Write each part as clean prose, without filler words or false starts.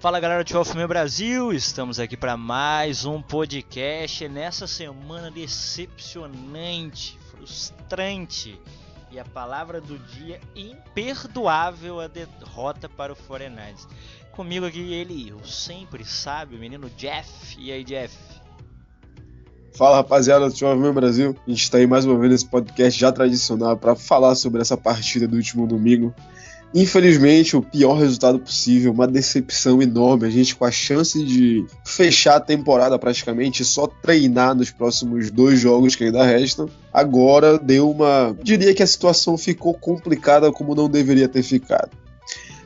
Fala galera do Tio Fim Brasil, estamos aqui para mais um podcast nessa semana decepcionante, frustrante e a palavra do dia imperdoável, a derrota para o 49ers. Comigo aqui ele, o sempre sábio, o menino Jeff. E aí Jeff? Fala rapaziada do Tio Fim Brasil, a gente está aí mais uma vez nesse podcast já tradicional para falar sobre essa partida do último domingo. Infelizmente, o pior resultado possível, uma decepção enorme, a gente com a chance de fechar a temporada praticamente, só treinar nos próximos 2 jogos que ainda restam. Agora deu uma... diria que a situação ficou complicada como não deveria ter ficado.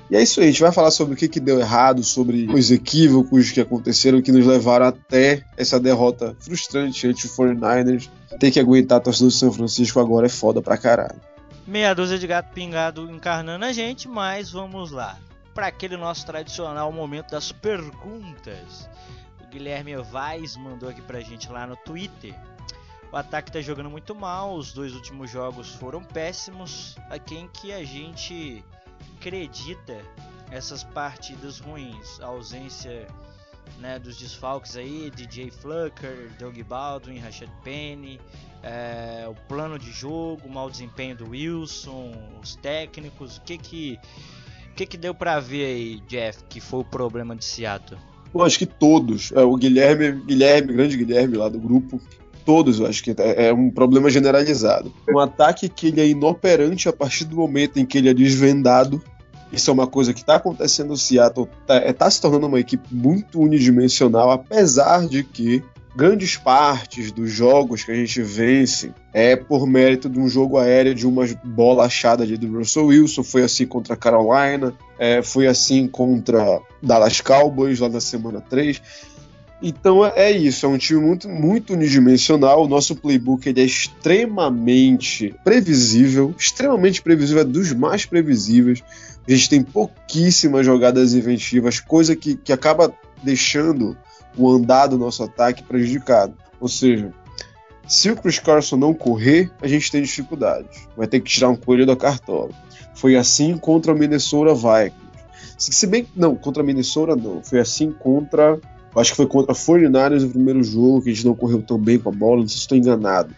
E é isso aí, a gente vai falar sobre o que deu errado, sobre os equívocos que aconteceram, que nos levaram até essa derrota frustrante ante o 49ers. Ter que aguentar a torcida do San Francisco agora é foda pra caralho. Meia dúzia de gato pingado encarnando a gente, mas vamos lá. Para aquele nosso tradicional momento das perguntas. O Guilherme Vaz mandou aqui pra gente lá no Twitter. O ataque tá jogando muito mal, os 2 últimos jogos foram péssimos. A quem que a gente acredita essas partidas ruins? A ausência, né, dos desfalques aí, DJ Flucker, Doug Baldwin, Rashad Penny... o plano de jogo, o mau desempenho do Wilson, os técnicos, o que deu pra ver aí, Jeff, que foi o problema de Seattle? Eu acho que todos, o Guilherme, grande Guilherme lá do grupo, todos, eu acho que é um problema generalizado. Um ataque que ele é inoperante a partir do momento em que ele é desvendado. Isso é uma coisa que está acontecendo no Seattle, está se tornando uma equipe muito unidimensional, apesar de que grandes partes dos jogos que a gente vence é por mérito de um jogo aéreo, de uma bola achada ali do Russell Wilson. Foi assim contra a Carolina, foi assim contra Dallas Cowboys lá na semana 3. Então é isso, é um time muito, muito unidimensional. O nosso playbook ele é extremamente previsível, é dos mais previsíveis. A gente tem pouquíssimas jogadas inventivas, coisa que acaba deixando o andar do nosso ataque prejudicado. Ou seja, se o Chris Carson não correr, a gente tem dificuldades. Vai ter que tirar um coelho da cartola. Foi assim contra a Minnesota Vikings. Se bem que... não, contra a Minnesota não. Foi assim contra... acho que foi contra a 49ers no primeiro jogo, que a gente não correu tão bem com a bola. Não sei se estou enganado.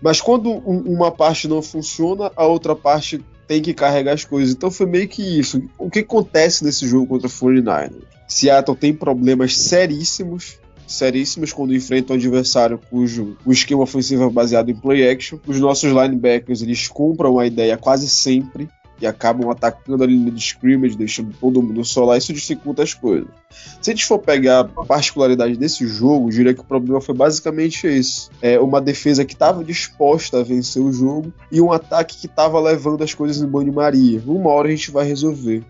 Mas quando uma parte não funciona, a outra parte tem que carregar as coisas. Então foi meio que isso. O que acontece nesse jogo contra a 49ers? Seattle tem problemas seríssimos quando enfrenta um adversário cujo o esquema ofensivo é baseado em play action. Os nossos linebackers eles compram a ideia quase sempre e acabam atacando a linha de scrimmage, deixando todo mundo solar. Isso dificulta as coisas. Se a gente for pegar a particularidade desse jogo, eu diria que o problema foi basicamente esse. É uma defesa que estava disposta a vencer o jogo e um ataque que estava levando as coisas em banho-maria. Uma hora a gente vai resolver.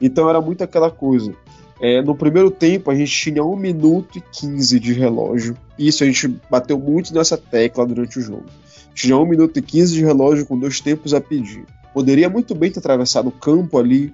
Então era muito aquela coisa. No primeiro tempo a gente tinha 1 minuto e 15 de relógio. Isso a gente bateu muito nessa tecla durante o jogo. Tinha 1 minuto e 15 de relógio com 2 tempos a pedir. Poderia muito bem ter atravessado o campo ali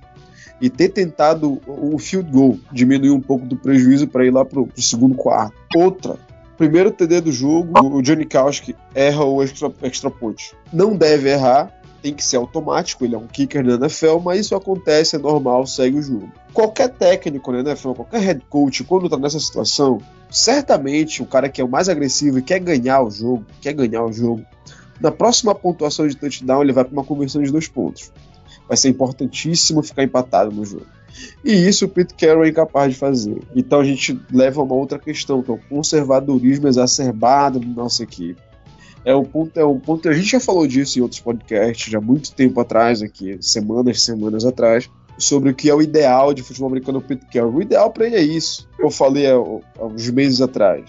e ter tentado o field goal, diminuir um pouco do prejuízo para ir lá pro segundo quarto. Primeiro TD do jogo, o Johnny Kowski erra o extra point. Não deve errar. Tem que ser automático, ele é um kicker na NFL, mas isso acontece, é normal, segue o jogo. Qualquer técnico na NFL, qualquer head coach, quando está nessa situação, certamente o cara que é o mais agressivo e quer ganhar o jogo, na próxima pontuação de touchdown ele vai para uma conversão de 2 pontos. Vai ser importantíssimo ficar empatado no jogo. E isso o Pete Carroll é incapaz de fazer. Então a gente leva a uma outra questão, que é o conservadorismo exacerbado da nossa equipe. É um ponto, a gente já falou disso em outros podcasts, já muito tempo atrás aqui, semanas atrás, sobre o que é o ideal de futebol americano do Pete Carroll. O ideal para ele é isso. Eu falei há uns meses atrás.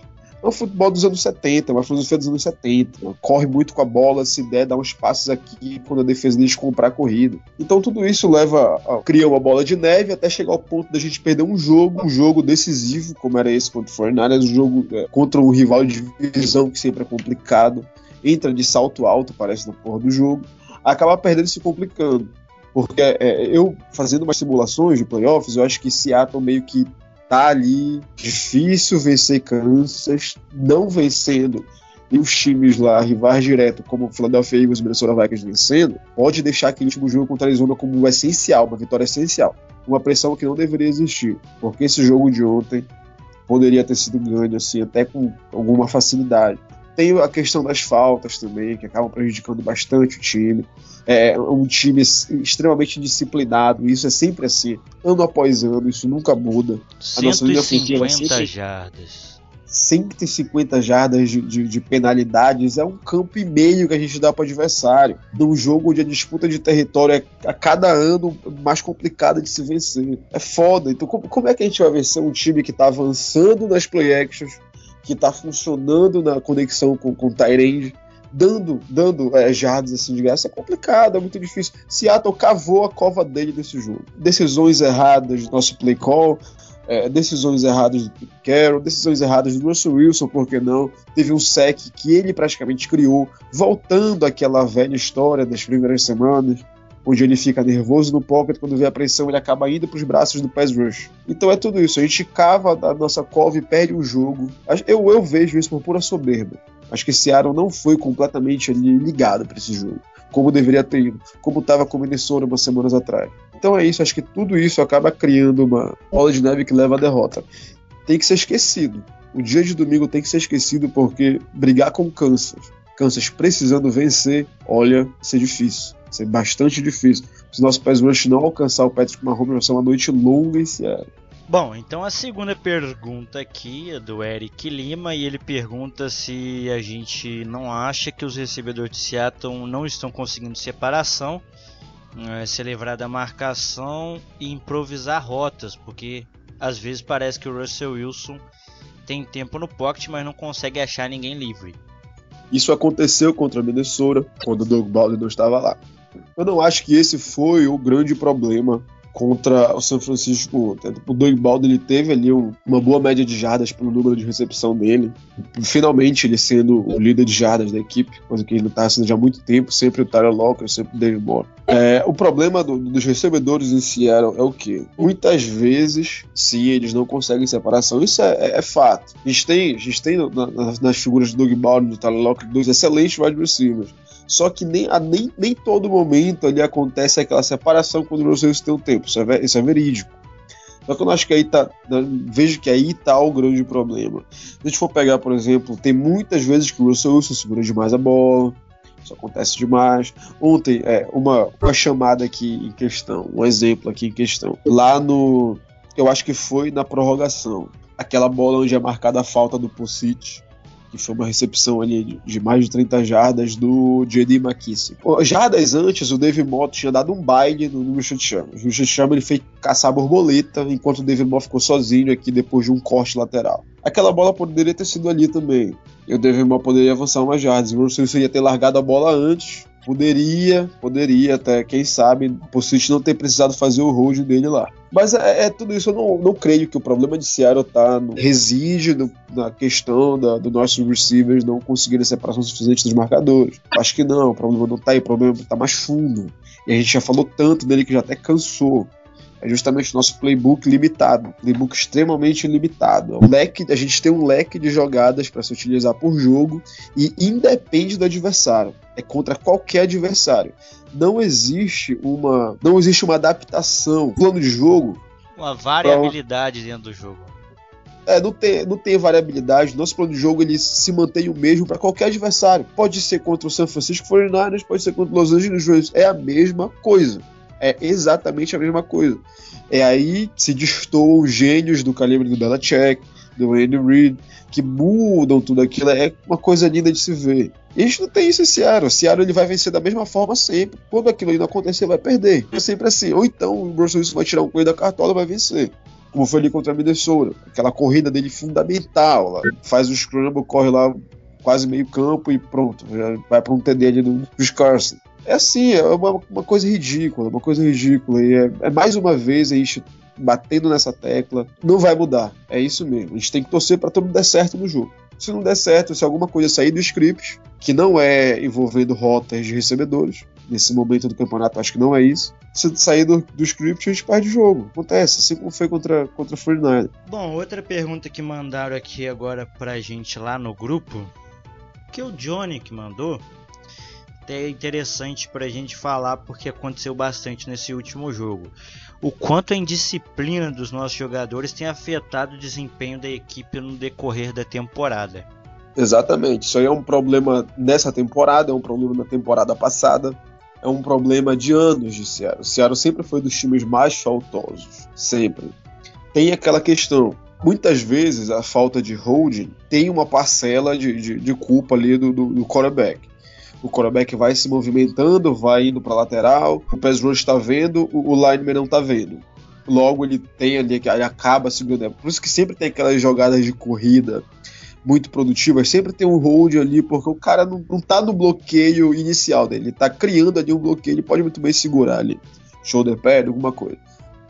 É um futebol dos anos 70, uma filosofia dos anos 70. Corre muito com a bola, se der, dá uns passes aqui quando a defesa diz comprar a corrida. Então tudo isso leva a criar uma bola de neve até chegar ao ponto da gente perder um jogo decisivo, como era esse contra o 49ers, um jogo contra um rival de divisão que sempre é complicado, entra de salto alto, parece, na porra do jogo, acaba perdendo e se complicando. Porque eu, fazendo umas simulações de playoffs, eu acho que Seattle meio que tá ali, difícil vencer Kansas, não vencendo, e os times lá, rivais direto, como Philadelphia Eagles e Minnesota Vikings vencendo, pode deixar aquele último jogo contra a Arizona como um essencial, uma vitória essencial, uma pressão que não deveria existir, porque esse jogo de ontem poderia ter sido ganho, assim, até com alguma facilidade. Tem a questão das faltas também, que acabam prejudicando bastante o time. É um time extremamente disciplinado, isso é sempre assim, ano após ano, isso nunca muda. 150 jardas. 150 jardas de penalidades, é um campo e meio que a gente dá para o adversário, num jogo onde a disputa de território é a cada ano mais complicada de se vencer. É foda, então como é que a gente vai vencer um time que está avançando nas play-actions, que está funcionando na conexão com o Tyrande, dando jardas assim de graça? É complicado, é muito difícil. Seattle cavou a cova dele nesse jogo. Decisões erradas do nosso play call, decisões erradas do Pete Carroll, decisões erradas do Russell Wilson, por que não? Teve um sec que ele praticamente criou, voltando àquela velha história das primeiras semanas, onde ele fica nervoso no pocket, quando vê a pressão ele acaba indo para os braços do pass rush. Então é tudo isso, a gente cava a nossa cova e perde o jogo. Eu vejo isso por pura soberba. Acho que esse Seattle não foi completamente ali ligado para esse jogo, como deveria ter ido, como estava com o Minnesota umas semanas atrás. Então é isso, acho que tudo isso acaba criando uma bola de neve que leva à derrota. Tem que ser esquecido, o dia de domingo tem que ser esquecido, porque brigar com o Kansas precisando vencer, olha, isso é difícil. Isso é bastante difícil. Se o nosso pass rush não alcançar o Patrick Mahomes, vai ser uma noite longa em Seattle. Bom, então a segunda pergunta aqui é do Eric Lima, e ele pergunta se a gente não acha que os recebedores de Seattle não estão conseguindo separação, se livrar da marcação e improvisar rotas, porque às vezes parece que o Russell Wilson tem tempo no pocket, mas não consegue achar ninguém livre. Isso aconteceu contra a Minnesota, quando o Doug Baldo não estava lá. Eu não acho que esse foi o grande problema contra o San Francisco. O Doug Baldo, ele teve ali uma boa média de jardas pelo número de recepção dele. Finalmente ele sendo o líder de jardas da equipe, coisa que ele não estava sendo já há muito tempo, sempre o Tyler Locker, sempre o Dave Mott. O problema dos recebedores em Seattle é o quê? Muitas vezes, sim, eles não conseguem separação, isso é fato. A gente tem nas figuras do Doug Baldwin e do Tyler Locker, dois excelentes wide receivers. Só que nem todo momento ali acontece aquela separação quando os Russell Wilson tem o tempo, isso é verídico. Só que eu não acho que aí tá. Vejo que aí tá o grande problema. Se a gente for pegar, por exemplo, tem muitas vezes que o Russell Wilson segura demais a bola. Isso acontece demais. Ontem, uma chamada aqui em questão, um exemplo aqui em questão. Lá no... eu acho que foi na prorrogação. Aquela bola onde é marcada a falta do Pocic, que foi uma recepção ali de mais de 30 jardas do J.D. McKissick. Jardas antes, o Dave Mott tinha dado um baile no Richard Sherman. O Richard Sherman ele fez caçar borboleta, enquanto o Dave Mott ficou sozinho aqui depois de um corte lateral. Aquela bola poderia ter sido ali também. Eu deveria poderia avançar umas jardas. O Russell Wilson ia ter largado a bola antes. Poderia até, quem sabe, Pocic não ter precisado fazer o hold dele lá. Mas tudo isso, eu não creio que o problema de Seattle reside na questão dos nossos receivers não conseguirem a separação suficiente dos marcadores. Acho que não, o problema não tá aí, o problema tá mais fundo. E a gente já falou tanto dele que já até cansou. É justamente o nosso playbook limitado, playbook extremamente limitado. A gente tem um leque de jogadas para se utilizar por jogo e independe do adversário, é contra qualquer adversário. Não existe uma adaptação, plano de jogo. Uma variabilidade dentro do jogo. Não tem variabilidade. Nosso plano de jogo ele se mantém o mesmo para qualquer adversário. Pode ser contra o San Francisco 49ers, pode ser contra o Los Angeles Rams. É a mesma coisa. É exatamente a mesma coisa. É aí que se destoam gênios do calibre do Belichick, do Andy Reid, que mudam tudo aquilo. É uma coisa linda de se ver. E a gente não tem isso em Seattle. Seattle ele vai vencer da mesma forma sempre. Quando aquilo ainda acontecer, vai perder. É sempre assim. Ou então o Russell Wilson vai tirar um coelho da cartola e vai vencer. como foi ali contra a Minnesota, aquela corrida dele fundamental, lá, faz o scramble, corre lá quase meio campo e pronto, já vai para um TD ali do Chris Carson. É assim, é uma coisa ridícula, e é mais uma vez a gente batendo nessa tecla, não vai mudar, é isso mesmo, a gente tem que torcer para tudo dar certo no jogo. Se não der certo, se alguma coisa sair do script, que não é envolvendo rotas de recebedores, nesse momento do campeonato acho que não é isso, se sair do script a gente perde o jogo, acontece, assim como foi contra o 49ers. Bom, outra pergunta que mandaram aqui agora pra gente lá no grupo, que o Johnny que mandou, é interessante pra gente falar porque aconteceu bastante nesse último jogo. O quanto a indisciplina dos nossos jogadores tem afetado o desempenho da equipe no decorrer da temporada. Exatamente, isso aí é um problema nessa temporada, é um problema na temporada passada, é um problema de anos de Seattle. O Seattle sempre foi dos times mais faltosos, sempre. Tem aquela questão, muitas vezes a falta de holding tem uma parcela de culpa ali do quarterback. O quarterback vai se movimentando, vai indo para lateral, o pass rush está vendo, o lineman não está vendo. Logo ele tem ali, ele acaba segurando. Por isso que sempre tem aquelas jogadas de corrida muito produtivas, sempre tem um hold ali, porque o cara não está no bloqueio inicial dele, ele está criando ali um bloqueio, ele pode muito bem segurar ali, shoulder pad, alguma coisa.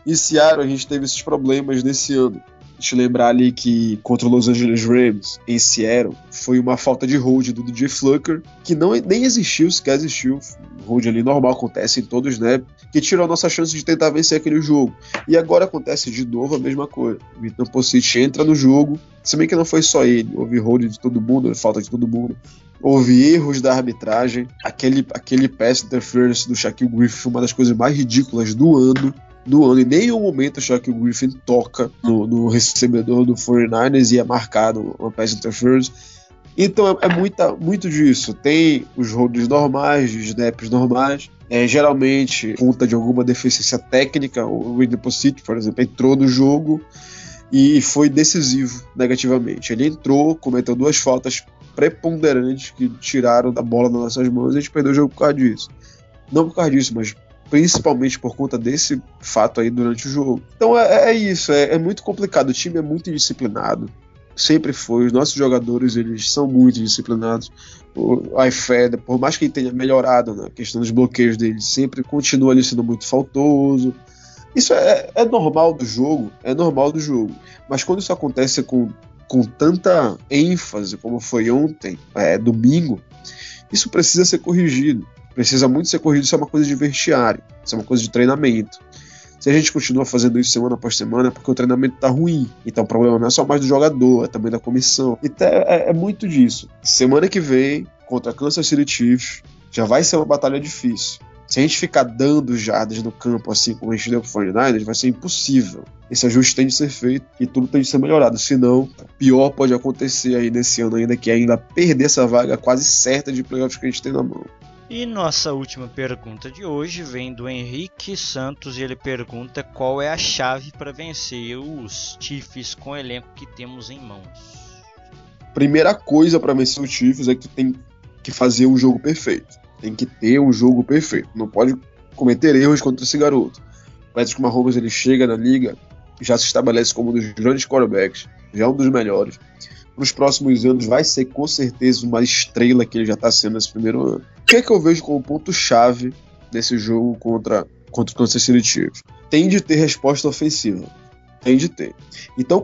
E Seattle, a gente teve esses problemas nesse ano. Deixa eu lembrar ali que contra o Los Angeles Rams, em Seattle, foi uma falta de hold do DJ Fluker, que nem existiu, sequer existiu. Hold ali normal, acontece em todos, né? Que tirou a nossa chance de tentar vencer aquele jogo. E agora acontece de novo a mesma coisa. Então o Pocic entra no jogo, se bem que não foi só ele, houve hold de todo mundo, falta de todo mundo. Houve erros da arbitragem, aquele pass interference do Shaquille Griffin foi uma das coisas mais ridículas do ano, em nenhum momento achar que o Griffin toca no recebedor do 49ers e é marcado uma pass interference. Então é muito disso. Tem os holds normais, os snaps normais, geralmente conta de alguma deficiência técnica. O Andy Reid, por exemplo, entrou no jogo e foi decisivo negativamente. Ele entrou, cometeu 2 faltas preponderantes que tiraram da bola das nossas mãos e a gente perdeu o jogo por causa disso. Não por causa disso, mas principalmente por conta desse fato aí durante o jogo. Então é isso, é muito complicado, o time é muito indisciplinado, sempre foi, os nossos jogadores eles são muito indisciplinados, o iFed, por mais que ele tenha melhorado na questão dos bloqueios dele, sempre continua ali sendo muito faltoso. Isso é normal do jogo, mas quando isso acontece com tanta ênfase como foi ontem, domingo, isso precisa ser corrigido. Precisa muito ser corrido, isso é uma coisa de vestiário, isso é uma coisa de treinamento. Se a gente continua fazendo isso semana após semana, é porque o treinamento tá ruim. Então o problema não é só mais do jogador, é também da comissão. Então é muito disso. Semana que vem, contra a Kansas City Chiefs, já vai ser uma batalha difícil. Se a gente ficar dando jardas no campo assim como a gente deu pro 49ers, vai ser impossível. Esse ajuste tem de ser feito e tudo tem de ser melhorado. Senão, pior pode acontecer aí nesse ano ainda, que ainda perder essa vaga quase certa de playoffs que a gente tem na mão. E nossa última pergunta de hoje vem do Henrique Santos e ele pergunta qual é a chave para vencer os Chiefs com o elenco que temos em mãos. Primeira coisa para vencer os Chiefs é que tem que fazer um jogo perfeito. Tem que ter um jogo perfeito. Não pode cometer erros contra esse garoto. O Patrick Mahomes ele chega na liga, já se estabelece como um dos grandes quarterbacks, já é um dos melhores. Para os próximos anos vai ser com certeza uma estrela que ele já está sendo nesse primeiro ano. O que é que eu vejo como ponto-chave nesse jogo contra o Kansas City Chiefs? Tem de ter resposta ofensiva. Tem de ter. Então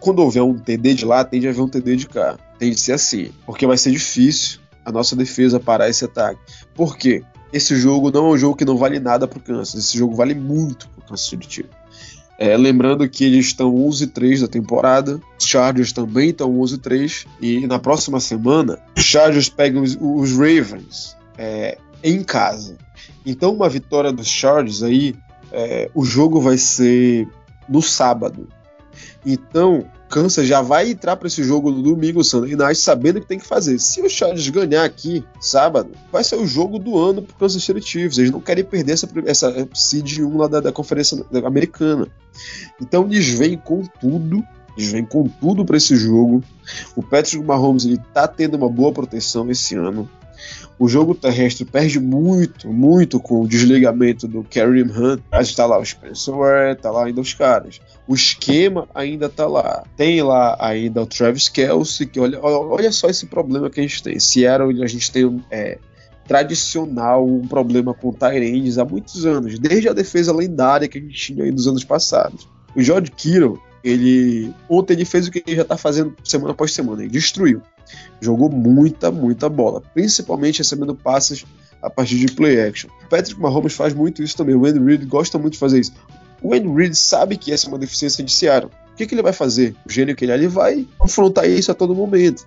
quando houver um TD de lá, tem de haver um TD de cá. Tem de ser assim. Porque vai ser difícil a nossa defesa parar esse ataque. Por quê? Esse jogo não é um jogo que não vale nada para o Kansas. Esse jogo vale muito para o Kansas City Chiefs. Lembrando que eles estão 11-3 da temporada, os Chargers também estão 11-3, e na próxima semana os Chargers pegam os Ravens em casa. Então uma vitória dos Chargers aí, o jogo vai ser no sábado. Então Kansas já vai entrar para esse jogo no domingo, Sunday Night, sabendo o que tem que fazer. Se os Chargers ganhar aqui, sábado, vai ser o jogo do ano para o Kansas City Chiefs. Eles não querem perder essa seed 1 lá da Conferência Americana. Então eles vêm com tudo para esse jogo. O Patrick Mahomes ele tá tendo uma boa proteção esse ano. O jogo terrestre perde muito, muito com o desligamento do Kareem Hunt, mas tá lá o Spencer Ware, tá lá ainda os caras. O esquema ainda tá lá. Tem lá ainda o Travis Kelce, que olha só esse problema que a gente tem. Seattle, a gente tem tradicional, um problema com Tyrandes há muitos anos, desde a defesa lendária que a gente tinha aí nos anos passados. O George Kittle, ontem ele fez o que ele já tá fazendo semana após semana, ele destruiu. Jogou muita, muita bola, principalmente recebendo passes a partir de play action. Patrick Mahomes faz muito isso também, o Andy Reid gosta muito de fazer isso. O Andy Reid sabe que essa é uma deficiência de Seattle. O que ele vai fazer? O gênio que ele é, ele vai confrontar isso a todo momento.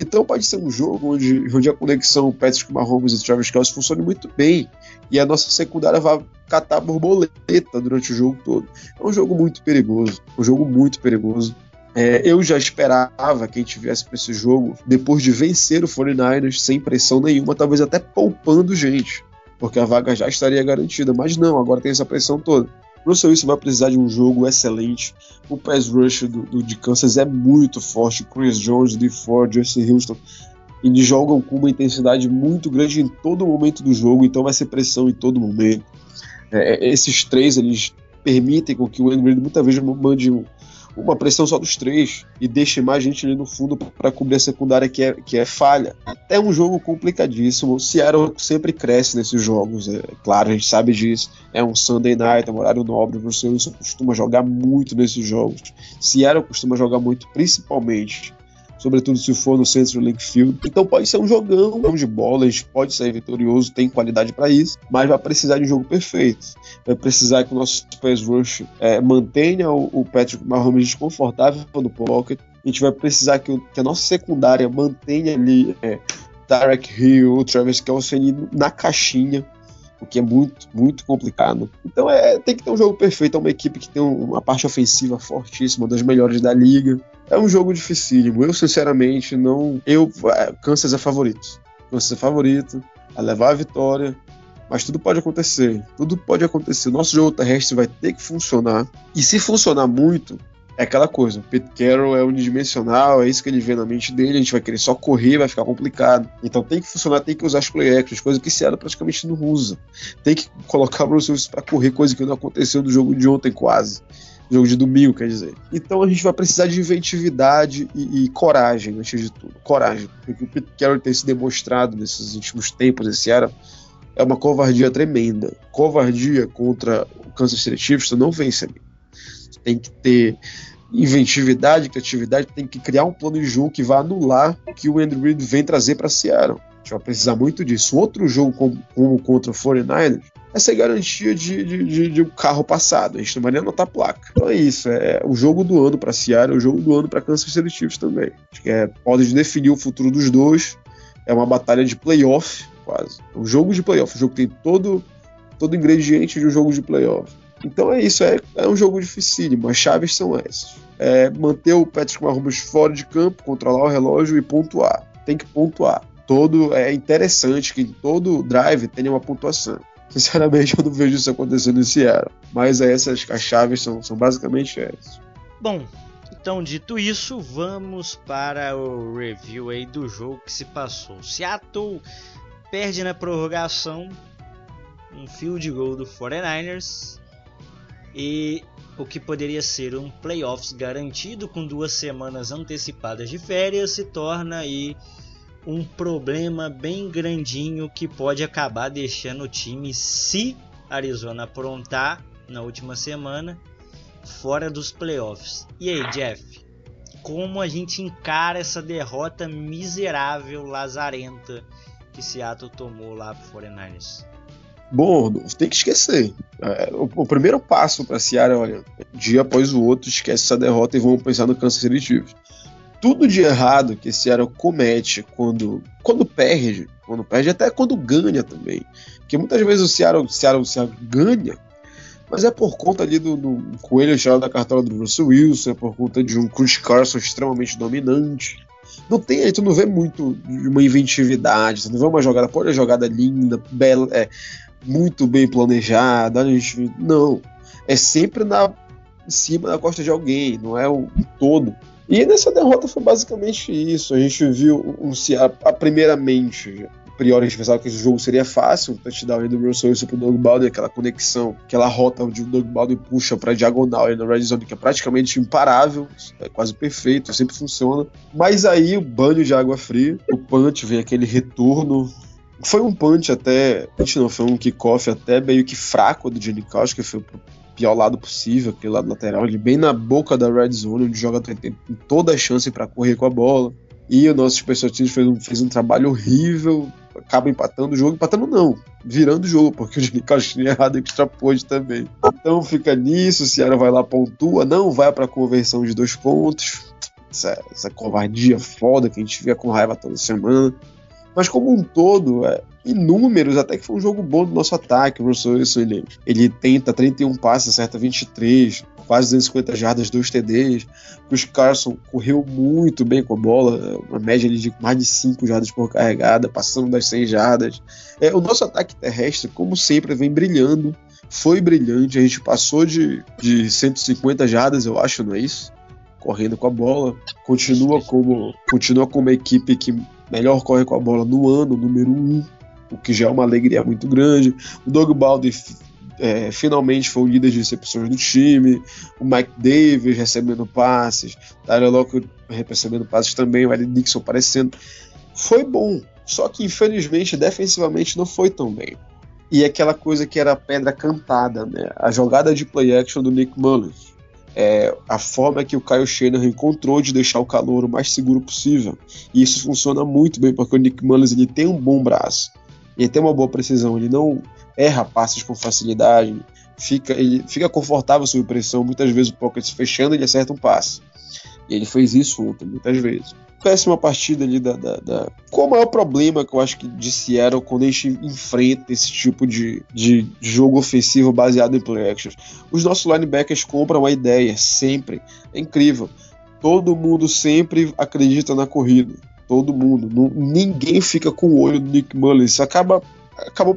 Então pode ser um jogo onde a conexão Patrick Mahomes e Travis Kelce funcione muito bem e a nossa secundária vai catar borboleta durante o jogo todo. É um jogo muito perigoso, eu já esperava que a gente viesse para esse jogo depois de vencer o 49ers sem pressão nenhuma, talvez até poupando gente, porque a vaga já estaria garantida, mas não, agora tem essa pressão toda. Russell Wilson vai precisar de um jogo excelente. O pass rush de Kansas é muito forte. Chris Jones, Dee Ford, Justin Houston, eles jogam com uma intensidade muito grande em todo momento do jogo, então vai ser pressão em todo momento. Esses três, eles permitem com que o Andy Reid muitas vezes mande uma pressão só dos três e deixe mais gente ali no fundo para cobrir a secundária que é falha. É um jogo complicadíssimo. O Seattle sempre cresce nesses jogos, é claro, a gente sabe disso. É um Sunday night, é um horário nobre. O Russell Wilson costuma jogar muito nesses jogos. Seattle costuma jogar muito, principalmente, sobretudo se for no Central Link Field. Então pode ser um jogão de bola, a gente pode sair vitorioso, tem qualidade para isso, mas vai precisar de um jogo perfeito. Vai precisar que o nosso pass rush mantenha o Patrick Mahomes desconfortável no pocket. A gente vai precisar que a nossa secundária mantenha ali Tyreek Hill, Travis Kelce na caixinha, o que é muito, muito complicado. Então tem que ter um jogo perfeito, é uma equipe que tem uma parte ofensiva fortíssima, das melhores da liga. É um jogo dificílimo. Eu, sinceramente, não... Kansas é favorito. Kansas é favorito a levar a vitória. Mas tudo pode acontecer. Tudo pode acontecer. Nosso jogo terrestre vai ter que funcionar. E se funcionar muito, é aquela coisa. O Pete Carroll é unidimensional, é isso que ele vê na mente dele. A gente vai querer só correr, vai ficar complicado. Então tem que funcionar, tem que usar as play actions, coisa que Seattle praticamente não usa. Tem que colocar o Russell para correr, coisa que não aconteceu no jogo de ontem quase. Jogo de domingo, quer dizer. Então a gente vai precisar de inventividade e coragem, antes de tudo. Coragem. Porque o Pete Carroll tem se demonstrado nesses últimos tempos, esse ano, é uma covardia tremenda. Covardia contra o Kansas City Chiefs não vence ali. Tem que ter inventividade, criatividade, tem que criar um plano de jogo que vá anular o que o Andy Reid vem trazer para Seattle. A gente vai precisar muito disso. Outro jogo como contra o 49ers, essa é garantia de um carro passado. A gente não vai nem anotar a placa. Então é isso. É o jogo do ano para Seattle, é o jogo do ano para Kansas City Chiefs também. Acho que pode definir o futuro dos dois. É uma batalha de playoff, quase. É um jogo de playoff. O jogo tem todo ingrediente de um jogo de playoff. Então é isso. É um jogo dificílimo. As chaves são essas. Manter o Patrick Mahomes fora de campo, controlar o relógio e pontuar. Tem que pontuar. É interessante que em todo drive tenha uma pontuação. Sinceramente, eu não vejo isso acontecendo em Seattle. Mas essas chaves são basicamente essas. Bom, então dito isso, vamos para o review aí do jogo que se passou. Seattle perde na prorrogação um field goal do 49ers. E o que poderia ser um playoffs garantido com 2 semanas antecipadas de férias se torna aí um problema bem grandinho que pode acabar deixando o time, se Arizona aprontar na última semana, fora dos playoffs. E aí, Jeff, como a gente encara essa derrota miserável, lazarenta, que Seattle tomou lá pro 49ers? Bom, Rodolfo, tem que esquecer. O primeiro passo para Seattle, olha, dia após o outro, esquece essa derrota e vamos pensar no Kansas City Chiefs. Tudo de errado que Seattle comete quando perde, até quando ganha também. Porque muitas vezes o Seattle ganha, mas é por conta ali do coelho tirado da cartola do Russell Wilson, é por conta de um Chris Carson extremamente dominante. Não tem, tu não vê muito uma inventividade, tu não vê uma jogada, pode ser jogada linda, bela, muito bem planejada, não. É sempre em cima da costa de alguém, não é o todo. E nessa derrota foi basicamente isso. A gente viu o Seattle, primeiramente, a priori a gente pensava que esse jogo seria fácil, um touchdown aí do Russell Wilson pro Doug Baldo, aquela conexão, aquela rota onde o Doug Baldo puxa pra diagonal aí na red zone, que é praticamente imparável, é quase perfeito, sempre funciona. Mas aí o banho de água fria, o punch, vem aquele retorno. Foi um punch até, não, foi um kickoff até meio que fraco do Johnny Cash, que foi pro pior lado possível, aquele lado lateral, ele bem na boca da red zone, onde joga tem toda a chance pra correr com a bola. E o nosso Special Teams fez um trabalho horrível, acaba empatando o jogo, virando o jogo, porque o Johnny Cash tinha errado extra point também. Então fica nisso, o Ceará vai lá, pontua, não vai pra conversão de 2 pontos, essa covardia foda que a gente via com raiva toda semana. Mas como um todo, em números, até que foi um jogo bom do nosso ataque. O Russell Wilson, ele tenta 31 passes, acerta 23, quase 250 jardas, 2 TDs. Chris Carson correu muito bem com a bola, uma média ali de mais de 5 jardas por carregada, passando das 100 jardas. O nosso ataque terrestre, como sempre, vem brilhando, foi brilhante. A gente passou de 150 jardas, eu acho, não é isso? Correndo com a bola, continua como uma equipe que melhor corre com a bola no ano, número 1, o que já é uma alegria muito grande. O Doug Baldwin finalmente foi o líder de recepções do time, o Mike Davis recebendo passes, Tyler Locker recebendo passes também, o Eric Dixon aparecendo. Foi bom, só que infelizmente defensivamente não foi tão bem. E aquela coisa que era pedra cantada, né? A jogada de play action do Nick Mullins. A forma que o Kyle Shanahan encontrou de deixar o calouro o mais seguro possível, e isso funciona muito bem, porque o Nick Mullins, ele tem um bom braço, ele tem uma boa precisão, ele não erra passes com facilidade, ele fica confortável sob pressão, muitas vezes o pocket se fechando, ele acerta um passe, e ele fez isso ontem, muitas vezes. Péssima partida ali Qual o maior problema que eu acho que de Seattle quando a gente enfrenta esse tipo de jogo ofensivo baseado em play actions? Os nossos linebackers compram a ideia, sempre. É incrível. Todo mundo sempre acredita na corrida. Todo mundo. Ninguém fica com o olho do Nick Mullins. Isso acabou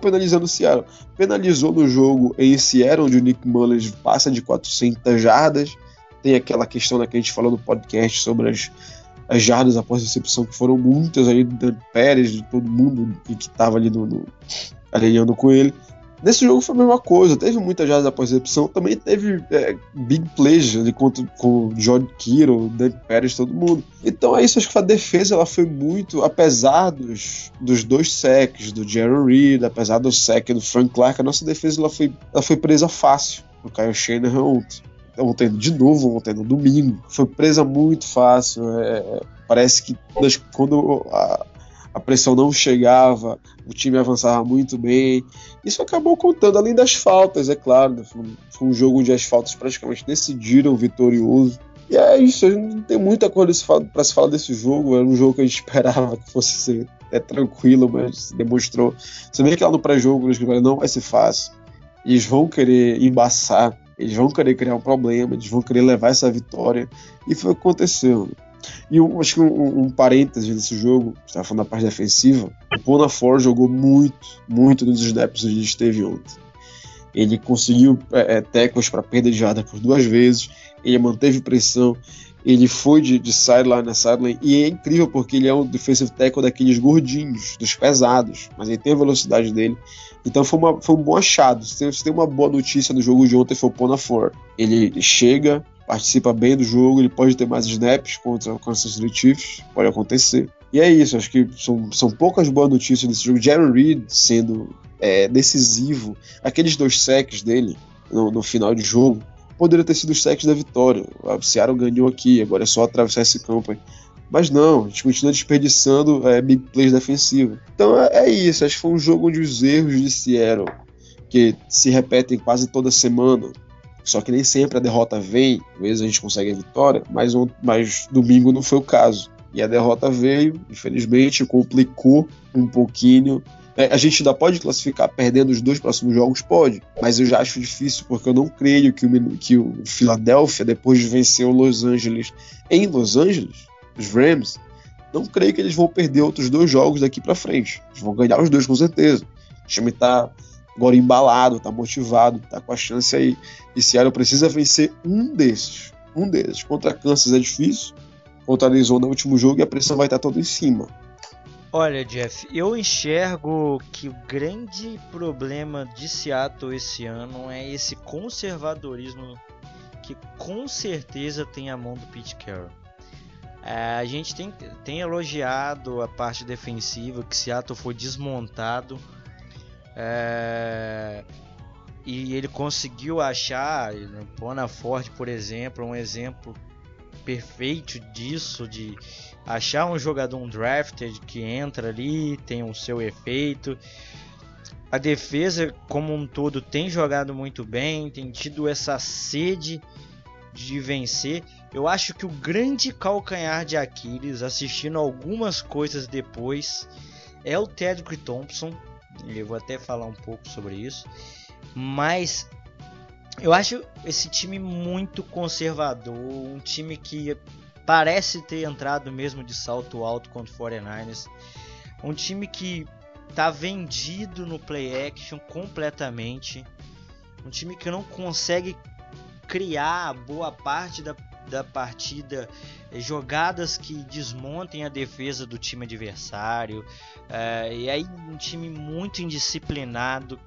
penalizando o Seattle. Penalizou no jogo em Seattle, onde o Nick Mullins passa de 400 jardas. Tem aquela questão que a gente falou no podcast sobre as jardas após a recepção, que foram muitas ali do Dan Pérez, de todo mundo que estava ali alinhando com ele. Nesse jogo foi a mesma coisa, teve muitas jardas após a recepção, também teve big plays ali com o John Kittle, Dan Pérez, todo mundo. Então é isso, acho que a defesa ela foi muito, apesar dos 2 sacks do Jaron Reed, apesar do sack do Frank Clark, a nossa defesa ela foi presa fácil no Kyle Shanahan ontem no domingo, foi presa muito fácil, parece que quando a pressão não chegava, o time avançava muito bem, isso acabou contando, além das faltas, é claro, né? Foi um jogo onde as faltas praticamente decidiram vitorioso, e é isso, a gente não tem muita coisa para se falar desse jogo, era um jogo que a gente esperava que fosse ser tranquilo, mas se demonstrou, você vê que lá no pré-jogo não vai ser fácil, eles vão querer embaçar, eles vão querer criar um problema, eles vão querer levar essa vitória, e foi o que aconteceu. E acho que um parênteses desse jogo, você estava falando da parte defensiva, o Poona Ford jogou muito, muito nos snaps que a gente teve ontem. Ele conseguiu tackles para perda de jarda por 2 vezes, ele manteve pressão, ele foi de sideline a sideline, e é incrível porque ele é um defensive tackle daqueles gordinhos, dos pesados, mas ele tem a velocidade dele. Então foi um bom achado. Se tem uma boa notícia do jogo de ontem, foi o Poona Ford. Ele chega, participa bem do jogo, ele pode ter mais snaps contra o Kansas City Chiefs, pode acontecer. E é isso, acho que são poucas boas notícias desse jogo. Jeremy Reed sendo decisivo, aqueles 2 sacks dele no final de jogo, poderia ter sido os sacks da vitória. O Seattle ganhou aqui, agora é só atravessar esse campo aí. Mas não, a gente continua desperdiçando big plays defensivos. Então é isso, acho que foi um jogo onde os erros de Seattle, que se repetem quase toda semana, só que nem sempre a derrota vem, às vezes a gente consegue a vitória, mas domingo não foi o caso. E a derrota veio, infelizmente, complicou um pouquinho. A gente ainda pode classificar perdendo os 2 próximos jogos? Pode, mas eu já acho difícil, porque eu não creio que o Philadelphia, depois de vencer o Los Angeles em Los Angeles, os Rams, não creio que eles vão perder outros 2 jogos daqui pra frente. Eles vão ganhar os 2 com certeza. O time tá agora embalado, tá motivado, tá com a chance aí. E Seattle precisa vencer um desses. Contra Kansas é difícil, contra a Arizona no último jogo e a pressão vai estar toda em cima. Olha, Jeff, eu enxergo que o grande problema de Seattle esse ano é esse conservadorismo que com certeza tem a mão do Pete Carroll. A gente tem elogiado a parte defensiva, que Seattle foi desmontado, e ele conseguiu achar, Poona Ford, por exemplo, um exemplo perfeito disso, de achar um jogador undrafted que entra ali, tem o seu efeito. A defesa como um todo tem jogado muito bem, tem tido essa sede de vencer. Eu acho que o grande calcanhar de Aquiles, assistindo algumas coisas depois, é o Tedric Thompson. Eu vou até falar um pouco sobre isso, mas eu acho esse time muito conservador, um time que parece ter entrado mesmo de salto alto contra o 49ers, um time que está vendido no play action completamente, um time que não consegue criar boa parte da partida, jogadas que desmontem a defesa do time adversário, e aí um time muito indisciplinado.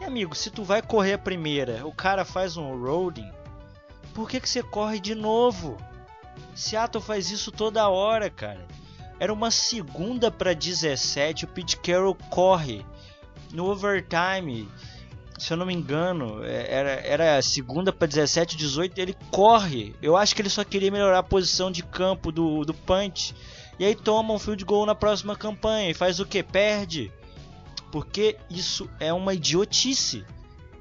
E, amigo, se tu vai correr a primeira, o cara faz um rolling, por que você corre de novo? Seattle faz isso toda hora, cara. Era uma segunda para 17, o Pete Carroll corre no overtime, se eu não me engano, era segunda para 17, 18, ele corre. Eu acho que ele só queria melhorar a posição de campo do punch. E aí toma um field goal na próxima campanha e faz o que? Perde. Porque isso é uma idiotice.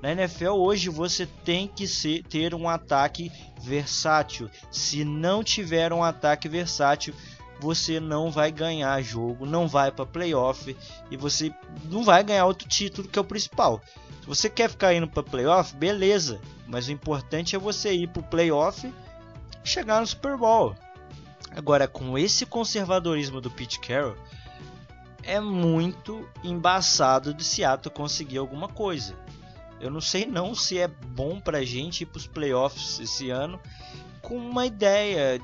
Na NFL hoje você tem que ter um ataque versátil. Se não tiver um ataque versátil, você não vai ganhar jogo, não vai para playoff e você não vai ganhar outro título, que é o principal. Se você quer ficar indo para playoff, beleza, mas o importante é você ir para o playoff e chegar no Super Bowl. Agora, com esse conservadorismo do Pete Carroll, é muito embaçado de Seattle conseguir alguma coisa. Eu não sei não se é bom para a gente ir para os playoffs esse ano com uma ideia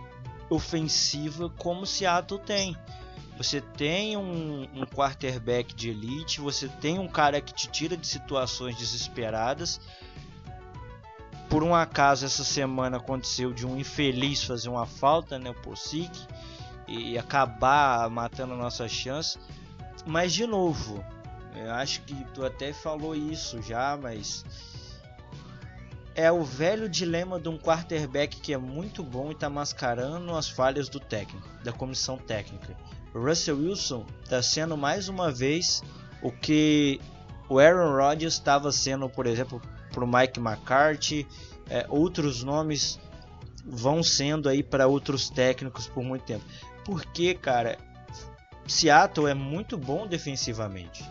ofensiva como Seattle tem. Você tem um quarterback de elite, você tem um cara que te tira de situações desesperadas. Por um acaso essa semana aconteceu de um infeliz fazer uma falta, né, o Pocic, e acabar matando a nossa chance. Mas de novo, eu acho que tu até falou isso já, mas é o velho dilema de um quarterback que é muito bom e está mascarando as falhas do técnico, da comissão técnica. O Russell Wilson está sendo mais uma vez o que o Aaron Rodgers estava sendo, por exemplo, para o Mike McCarthy. Outros nomes vão sendo aí para outros técnicos por muito tempo. Porque, cara, Seattle é muito bom defensivamente.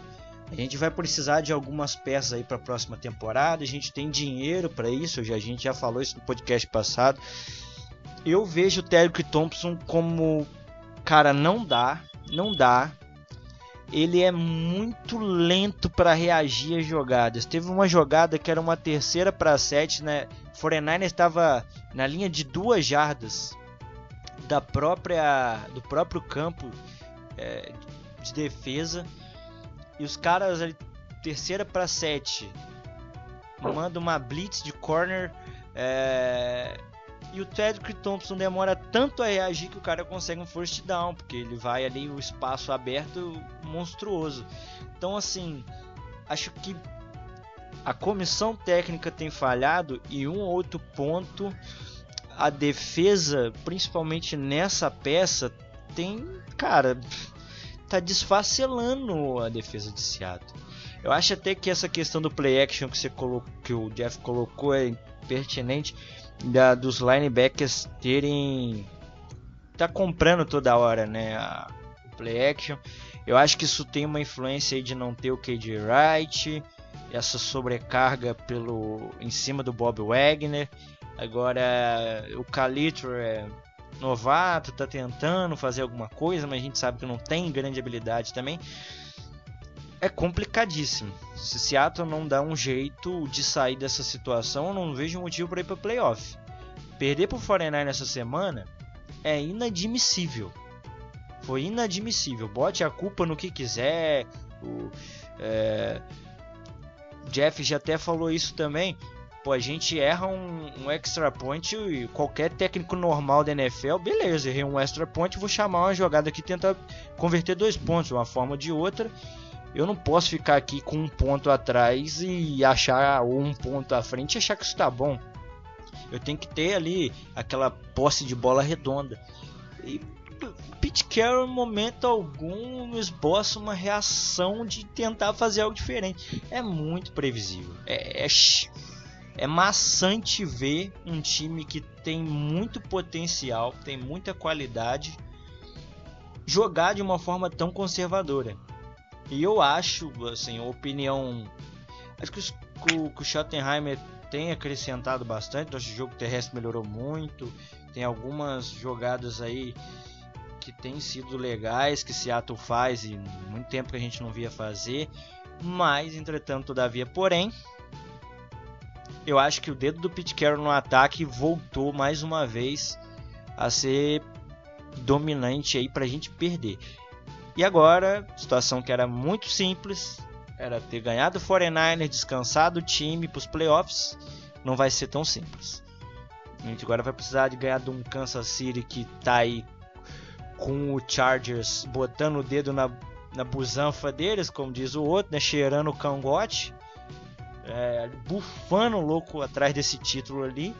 A gente vai precisar de algumas peças aí para a próxima temporada. A gente tem dinheiro para isso, a gente já falou isso no podcast passado. Eu vejo o Tedric Thompson como, cara, não dá. Ele é muito lento para reagir às jogadas. Teve uma jogada que era uma 3ª para 7, né? 49ers estava na linha de 2 jardas do próprio campo de defesa. E os caras, 3ª para 7, manda uma blitz de corner, e o Tedric Thompson demora tanto a reagir que o cara consegue um first down, porque ele vai ali, o espaço aberto monstruoso. Então, assim, acho que a comissão técnica tem falhado, e um outro ponto, a defesa, principalmente nessa peça, tem, cara, tá desfacelando a defesa de Seattle. Eu acho até que essa questão do play action que o Jeff colocou é pertinente, dos linebackers terem, tá comprando toda hora, né, o play action. Eu acho que isso tem uma influência aí de não ter o KJ Wright, essa sobrecarga em cima do Bob Wagner. Agora o Calitro é novato, tá tentando fazer alguma coisa, mas a gente sabe que não tem grande habilidade também. É complicadíssimo. Se Seattle não dá um jeito de sair dessa situação, eu não vejo motivo para ir para playoff. Perder para o 49ers essa semana é inadmissível. Foi inadmissível. Bote a culpa no que quiser. Jeff já até falou isso também. Pô, a gente erra um extra point e qualquer técnico normal da NFL, beleza, errei um extra point, vou chamar uma jogada aqui, tentar converter 2 pontos, uma forma ou de outra. Eu não posso ficar aqui com 1 ponto atrás e achar, ou 1 ponto à frente e achar que isso tá bom. Eu tenho que ter ali aquela posse de bola redonda. E Pete Carroll, em momento algum, esboça uma reação de tentar fazer algo diferente. É muito previsível. É maçante ver um time que tem muito potencial, tem muita qualidade, jogar de uma forma tão conservadora. E eu acho, assim, a opinião... Acho que o Schottenheimer tem acrescentado bastante. Nosso jogo terrestre melhorou muito. Tem algumas jogadas aí que têm sido legais, que Seattle faz e muito tempo que a gente não via fazer. Mas, entretanto, todavia, porém... Eu acho que o dedo do Pete Carroll no ataque voltou mais uma vez a ser dominante aí pra gente perder. E agora, situação que era muito simples, era ter ganhado o 49ers, descansado o time pros playoffs, não vai ser tão simples. A gente agora vai precisar de ganhar de um Kansas City que tá aí com o Chargers botando o dedo na busanfa deles, como diz o outro, né, cheirando o cangote. Bufando louco atrás desse título ali,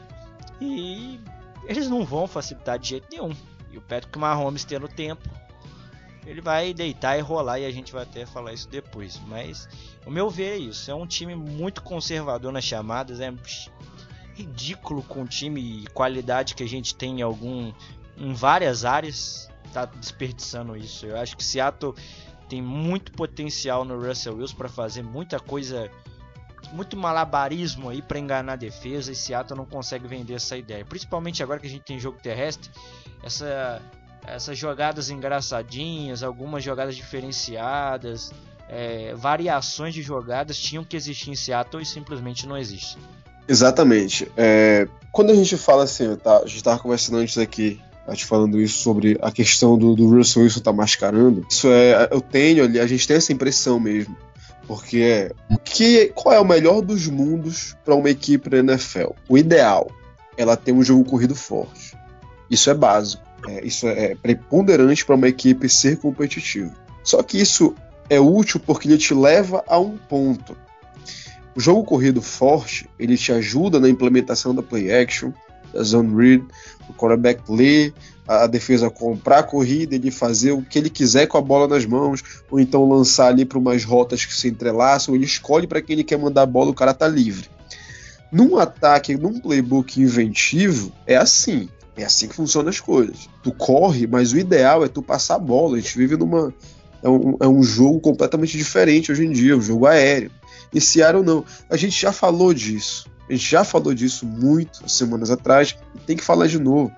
e eles não vão facilitar de jeito nenhum. E o Patrick Mahomes tendo tempo, ele vai deitar e rolar, e a gente vai até falar isso depois. Mas o meu ver é isso, é um time muito conservador nas chamadas, é ridículo com o time e qualidade que a gente tem em várias áreas, tá desperdiçando isso. Eu acho que Seattle tem muito potencial no Russell Wilson para fazer muita coisa, muito malabarismo aí para enganar a defesa, e Seattle não consegue vender essa ideia, principalmente agora que a gente tem jogo terrestre, essas jogadas engraçadinhas, algumas jogadas diferenciadas, variações de jogadas tinham que existir em Seattle e simplesmente não existem. Exatamente. Quando a gente fala assim, a gente estava conversando antes aqui, a gente falando isso sobre a questão do Russell Wilson tá mascarando, isso a gente tem essa impressão mesmo. Porque qual é o melhor dos mundos para uma equipe da NFL? O ideal, ela tem um jogo corrido forte. Isso é básico. Isso é preponderante para uma equipe ser competitiva. Só que isso é útil porque ele te leva a um ponto. O jogo corrido forte, ele te ajuda na implementação da play action, da zone read, do quarterback play, a defesa comprar a corrida, ele fazer o que ele quiser com a bola nas mãos, ou então lançar ali para umas rotas que se entrelaçam, ele escolhe para quem ele quer mandar a bola, o cara tá livre. Num ataque, num playbook inventivo, é assim que funcionam as coisas. Tu corre, mas o ideal é tu passar a bola, a gente vive é um jogo completamente diferente hoje em dia, um jogo aéreo. E Seattle não, a gente já falou disso muitas semanas atrás, e tem que falar de novo.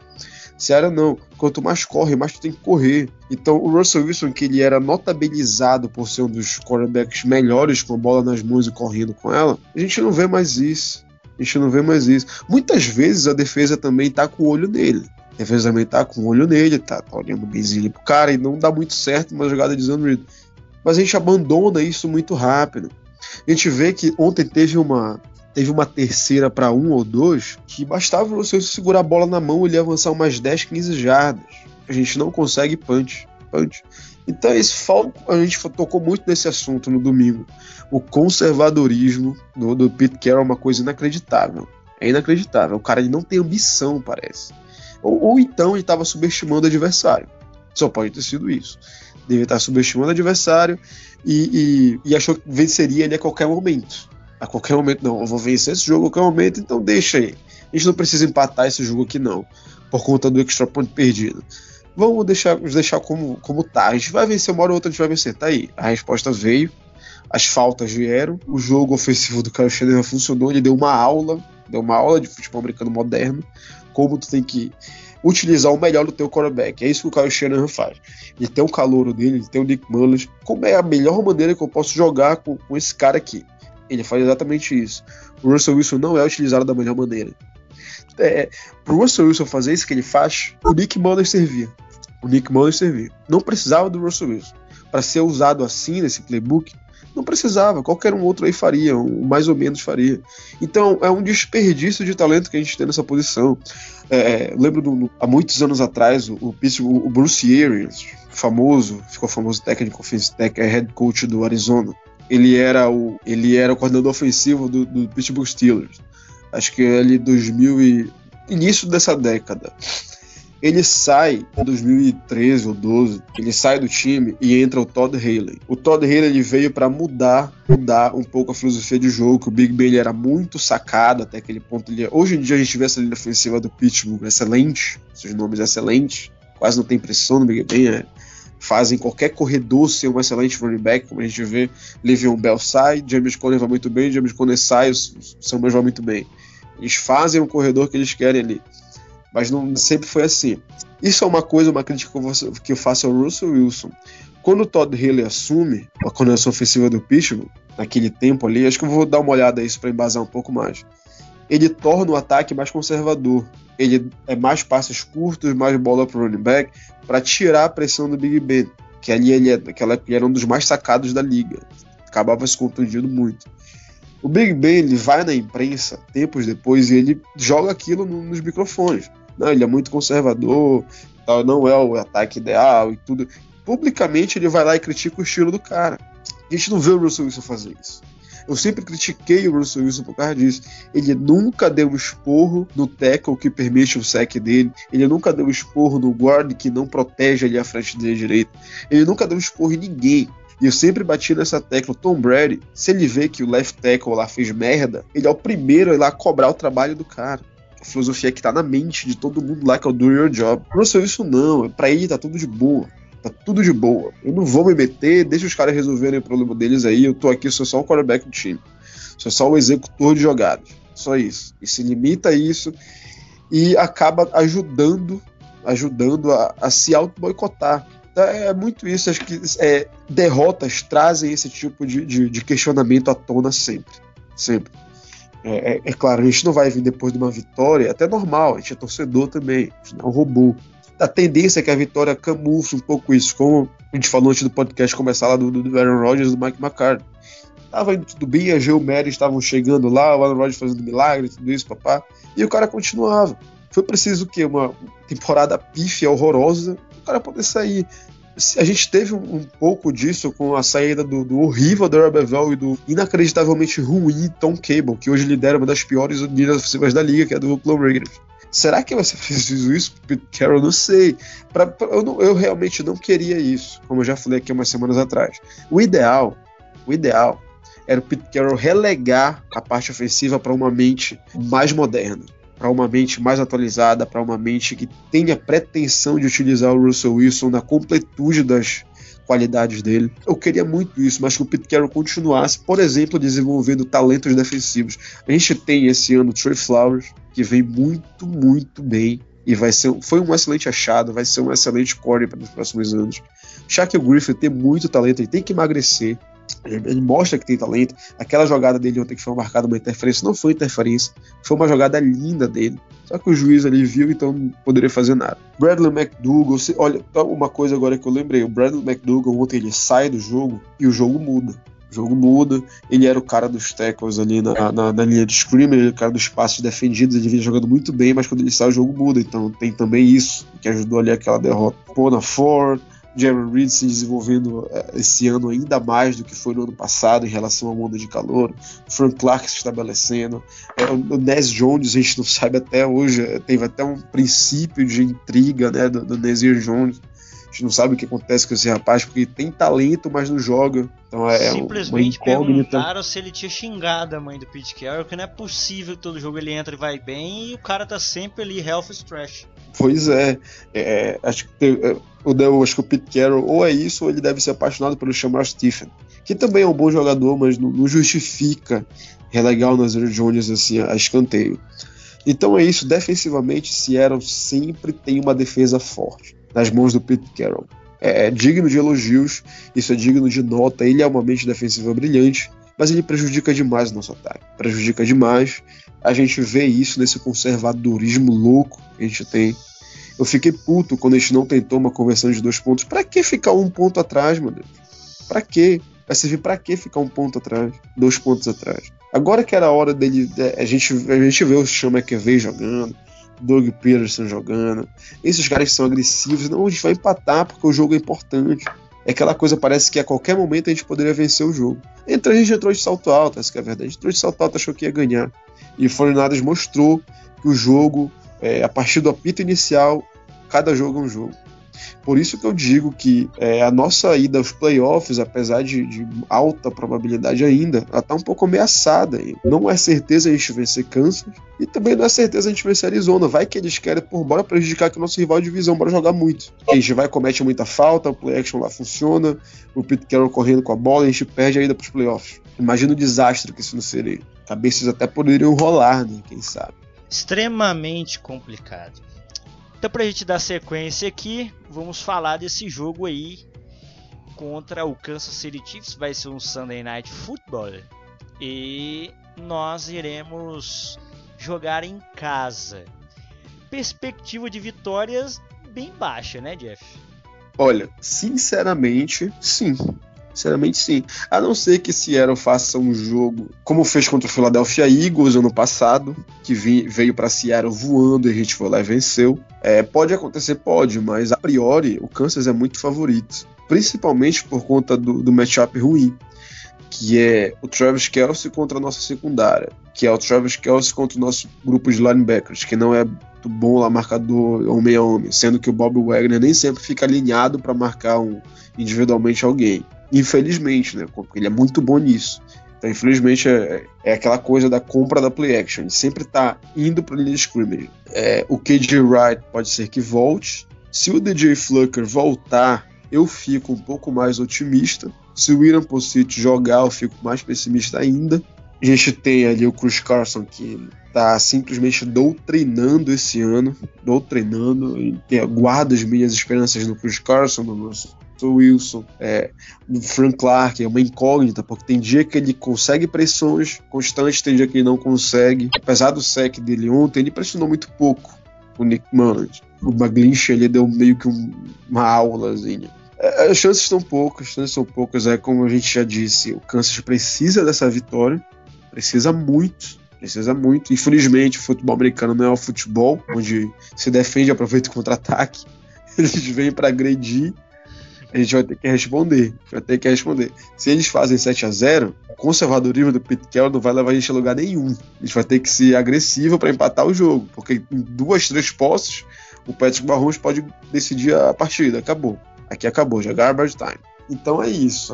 Seara não, quanto mais corre, mais tu tem que correr. Então o Russell Wilson, que ele era notabilizado por ser um dos quarterbacks melhores com a bola nas mãos e correndo com ela, a gente não vê mais isso. Muitas vezes a defesa também tá com o olho nele. Tá olhando benzinho pro cara e não dá muito certo uma jogada de zone read. Mas a gente abandona isso muito rápido. A gente vê que ontem teve uma terceira para 1 ou 2, que bastava o Russell segurar a bola na mão e ele avançar umas 10, 15 jardas. A gente não consegue punch. Então a gente tocou muito nesse assunto no domingo. O conservadorismo do Pete Carroll é uma coisa inacreditável. É inacreditável. O cara ele não tem ambição, parece. Ou então ele estava subestimando o adversário. Só pode ter sido isso. Deve estar subestimando o adversário e achou que venceria ele a qualquer momento. A qualquer momento, não, eu vou vencer esse jogo a qualquer momento, então deixa aí. A gente não precisa empatar esse jogo aqui não, por conta do extra point perdido. Vamos deixar como tá, a gente vai vencer uma hora ou outra, a gente vai vencer, tá aí. A resposta veio, as faltas vieram, o jogo ofensivo do Kyle Shanahan funcionou, ele deu uma aula de futebol americano moderno, como tu tem que utilizar o melhor do teu quarterback. É isso que o Kyle Shanahan faz. Ele tem o calouro dele, ele tem o Nick Mullins, como é a melhor maneira que eu posso jogar com esse cara aqui. Ele faz exatamente isso. O Russell Wilson não é utilizado da melhor maneira. Pro Russell Wilson fazer isso que ele faz, o Nick Mullens servia. Não precisava do Russell Wilson. Para ser usado assim nesse playbook, não precisava. Qualquer um outro aí faria, mais ou menos faria. Então é um desperdício de talento que a gente tem nessa posição. Lembro há muitos anos atrás, o Bruce Arians, ficou famoso técnico, head coach do Arizona. Ele era o coordenador ofensivo do Pittsburgh Steelers. Acho que ele 2000 e... início dessa década. Ele sai em 2013 ou 12, ele sai do time e entra o Todd Haley. O Todd Haley ele veio para mudar um pouco a filosofia de jogo, que o Big Ben ele era muito sacado até aquele ponto. Hoje em dia a gente vê essa linha ofensiva do Pittsburgh excelente, seus nomes excelentes, quase não tem pressão no Big Ben, fazem qualquer corredor ser um excelente running back, como a gente vê. Le'Veon Bell sai, James Conner vai muito bem, James Conner sai, o Samuel vai muito bem. Eles fazem o corredor que eles querem ali. Mas não sempre foi assim. Isso é uma crítica que eu faço ao Russell Wilson. Quando o Todd Haley assume a coordenação ofensiva do Pittsburgh, naquele tempo ali, acho que eu vou dar uma olhada a isso para embasar um pouco mais. Ele torna o ataque mais conservador. Ele é mais passes curtos, mais bola para o running back, para tirar a pressão do Big Ben, que ali naquela época era um dos mais sacados da liga. Acabava se contundindo muito. O Big Ben ele vai na imprensa tempos depois e ele joga aquilo nos microfones. Não, ele é muito conservador, tal, não é o ataque ideal e tudo. Publicamente ele vai lá e critica o estilo do cara. A gente não vê o Russell Wilson fazer isso. Eu sempre critiquei o Russell Wilson por causa disso. Ele nunca deu um esporro no tackle que permite o sack dele. Ele nunca deu um esporro no guard que não protege ali a frente dele direito. Ele nunca deu um esporro em ninguém. E eu sempre bati nessa tecla. Tom Brady, se ele vê que o left tackle lá fez merda, ele é o primeiro a ir lá cobrar o trabalho do cara. A filosofia que tá na mente de todo mundo lá, que é o do your job. Russell Wilson não, pra ele tá tudo de boa. Eu não vou me meter, deixa os caras resolverem o problema deles aí. Eu tô aqui, sou só o quarterback do time. Sou só o executor de jogadas. Só isso. E se limita a isso e acaba ajudando a se auto-boicotar. É muito isso, acho que derrotas trazem esse tipo de questionamento à tona sempre. É claro, a gente não vai vir depois de uma vitória, é até normal, a gente é torcedor também, a gente não é um robô. A tendência é que a vitória camufle um pouco isso, como a gente falou antes do podcast começar lá do Aaron Rodgers e do Mike McCarthy. Tava indo tudo bem, a Geomera estavam chegando lá, o Aaron Rodgers fazendo milagre, tudo isso, papá, e o cara continuava. Foi preciso o quê? Uma temporada pífia, horrorosa, o cara poder sair. A gente teve um pouco disso com a saída do horrível Darrell Bevell e do inacreditavelmente ruim Tom Cable, que hoje lidera uma das piores linhas ofensivas da liga, que é a do Oakland Raiders. Será que vai ser preciso isso? Pete Carroll, não sei. Eu realmente não queria isso, como eu já falei aqui umas semanas atrás. O ideal era o Pete Carroll relegar a parte ofensiva para uma mente mais moderna, para uma mente mais atualizada, para uma mente que tenha pretensão de utilizar o Russell Wilson na completude das qualidades dele. Eu queria muito isso, mas que o Pete Carroll continuasse, por exemplo, desenvolvendo talentos defensivos. A gente tem esse ano o Trey Flowers, que vem muito, muito bem, e foi um excelente achado, vai ser um excelente corner para os próximos anos. Shaquille Griffin tem muito talento, ele tem que emagrecer. Ele mostra que tem talento. Aquela jogada dele ontem que foi marcada uma interferência, não foi interferência, foi uma jogada linda dele, só que o juiz ali viu, então não poderia fazer nada. Bradley McDougall, olha, uma coisa agora que eu lembrei, o Bradley McDougall ontem ele sai do jogo e o jogo muda. Ele era o cara dos tackles ali na linha de screamer, ele era o cara dos passes defendidos, ele vinha jogando muito bem, mas quando ele sai o jogo muda, então tem também isso que ajudou ali aquela derrota. Poona Ford, Jeremy Reed se desenvolvendo esse ano ainda mais do que foi no ano passado em relação à onda de calor, Frank Clark se estabelecendo, o Ness Jones a gente não sabe até hoje, teve até um princípio de intriga, né, do Nazir Jones, a gente não sabe o que acontece com esse rapaz, porque tem talento, mas não joga. Então simplesmente perguntaram se ele tinha xingado a mãe do Pete Carroll, que não é possível, todo jogo ele entra e vai bem, e o cara tá sempre ali, health is trash. Pois é, acho que o Pete Carroll ou é isso, ou ele deve ser apaixonado pelo Shamar Stephen, que também é um bom jogador, mas não justifica relegar o Nazir Jones assim, a escanteio. Então é isso, defensivamente, Seattle sempre tem uma defesa forte nas mãos do Pete Carroll. É digno de elogios, isso é digno de nota, ele é uma mente defensiva brilhante, mas ele prejudica demais o nosso ataque, prejudica demais. A gente vê isso nesse conservadorismo louco que a gente tem. Eu fiquei puto quando a gente não tentou uma conversão de 2 pontos. Pra que ficar 1 ponto atrás, meu Deus? Pra que? Vai servir pra que ficar 1 ponto atrás, 2 pontos atrás? Agora que era a hora dele, a gente vê o Sean McVay jogando, Doug Peterson jogando, esses caras são agressivos. Não, a gente vai empatar porque o jogo é importante. É aquela coisa, parece que a qualquer momento a gente poderia vencer o jogo. Então a gente entrou de salto alto, essa que é a verdade. A gente entrou de salto alto, achou que ia ganhar. E o 49ers mostrou que o jogo, a partir do apito inicial, cada jogo é um jogo. Por isso que eu digo que a nossa ida aos playoffs, apesar de alta probabilidade ainda, ela está um pouco ameaçada. Hein? Não é certeza a gente vencer Kansas e também não é certeza a gente vencer Arizona. Vai que eles querem, por bora prejudicar que o nosso rival de divisão, bora jogar muito. A gente vai, comete muita falta, o play action lá funciona, o Pete Carroll correndo com a bola, a gente perde a ida para os playoffs. Imagina o desastre que isso não seria. Cabeças até poderiam rolar, né? Quem sabe. Extremamente complicado. Então, para a gente dar sequência aqui, vamos falar desse jogo aí contra o Kansas City Chiefs. Vai ser um Sunday Night Football e nós iremos jogar em casa. Perspectiva de vitórias bem baixa, né, Jeff? Olha, sinceramente, sim. Sinceramente, sim. A não ser que Seattle faça um jogo como fez contra o Philadelphia Eagles ano passado, que veio para Seattle voando e a gente foi lá e venceu. Pode acontecer, pode, mas a priori o Kansas é muito favorito, principalmente por conta do matchup ruim, que é o Travis Kelce contra a nossa secundária, que é o Travis Kelce contra o nosso grupo de linebackers, que não é do bom lá marcador homem a homem, sendo que o Bob Wagner nem sempre fica alinhado para marcar individualmente alguém. Infelizmente, né? Porque ele é muito bom nisso. Então, infelizmente, é aquela coisa da compra da play action. Ele sempre tá indo pra linha de scrimmage. O KJ Wright pode ser que volte. Se o DJ Flucker voltar, eu fico um pouco mais otimista. Se o Aaron Pocic jogar, eu fico mais pessimista ainda. A gente tem ali o Chris Carson, que tá simplesmente doutrinando esse ano. Doutrinando. Guardo as minhas esperanças no Chris Carson, no nosso Wilson, o Frank Clark é uma incógnita, porque tem dia que ele consegue pressões constantes, tem dia que ele não consegue. Apesar do sec dele ontem, ele pressionou muito pouco o Nick Mullins. O McGlinchey, ele deu meio que uma aulazinha. As chances são poucas, como a gente já disse, o Kansas precisa dessa vitória, precisa muito. Infelizmente, o futebol americano não é o futebol, onde se defende e aproveita o contra-ataque. Eles vêm para agredir. A gente vai ter que responder. Se eles fazem 7-0, o conservadorismo do Pete Carroll não vai levar a gente a lugar nenhum. A gente vai ter que ser agressivo para empatar o jogo, porque em 2, 3 posses, o Patrick Mahomes pode decidir a partida. Acabou. Aqui acabou, já é garbage time. Então é isso.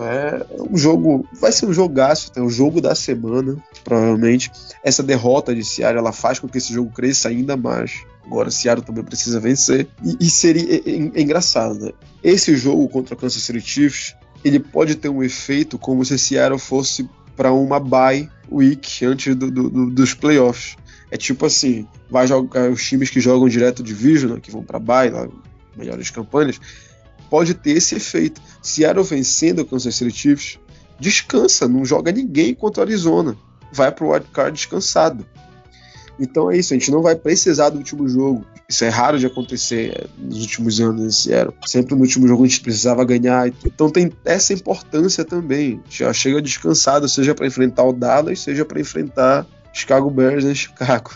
Vai ser um jogaço, é o jogo da semana, provavelmente. Essa derrota de Seattle, ela faz com que esse jogo cresça ainda mais. Agora, Seattle também precisa vencer. E seria engraçado, né? Esse jogo contra o Kansas City Chiefs, ele pode ter um efeito como se Seattle fosse para uma bye week antes dos playoffs. É tipo assim, vai jogar os times que jogam direto de division, né, que vão para bye, lá, melhores campanhas, pode ter esse efeito. Seattle vencendo o Kansas City Chiefs, descansa, não joga ninguém contra o Arizona. Vai para o wildcard descansado. Então é isso, a gente não vai precisar do último jogo. Isso é raro de acontecer nos últimos anos em Seattle. Sempre no último jogo a gente precisava ganhar. Então tem essa importância também. Já chega descansado, seja para enfrentar o Dallas, seja para enfrentar Chicago Bears em Chicago.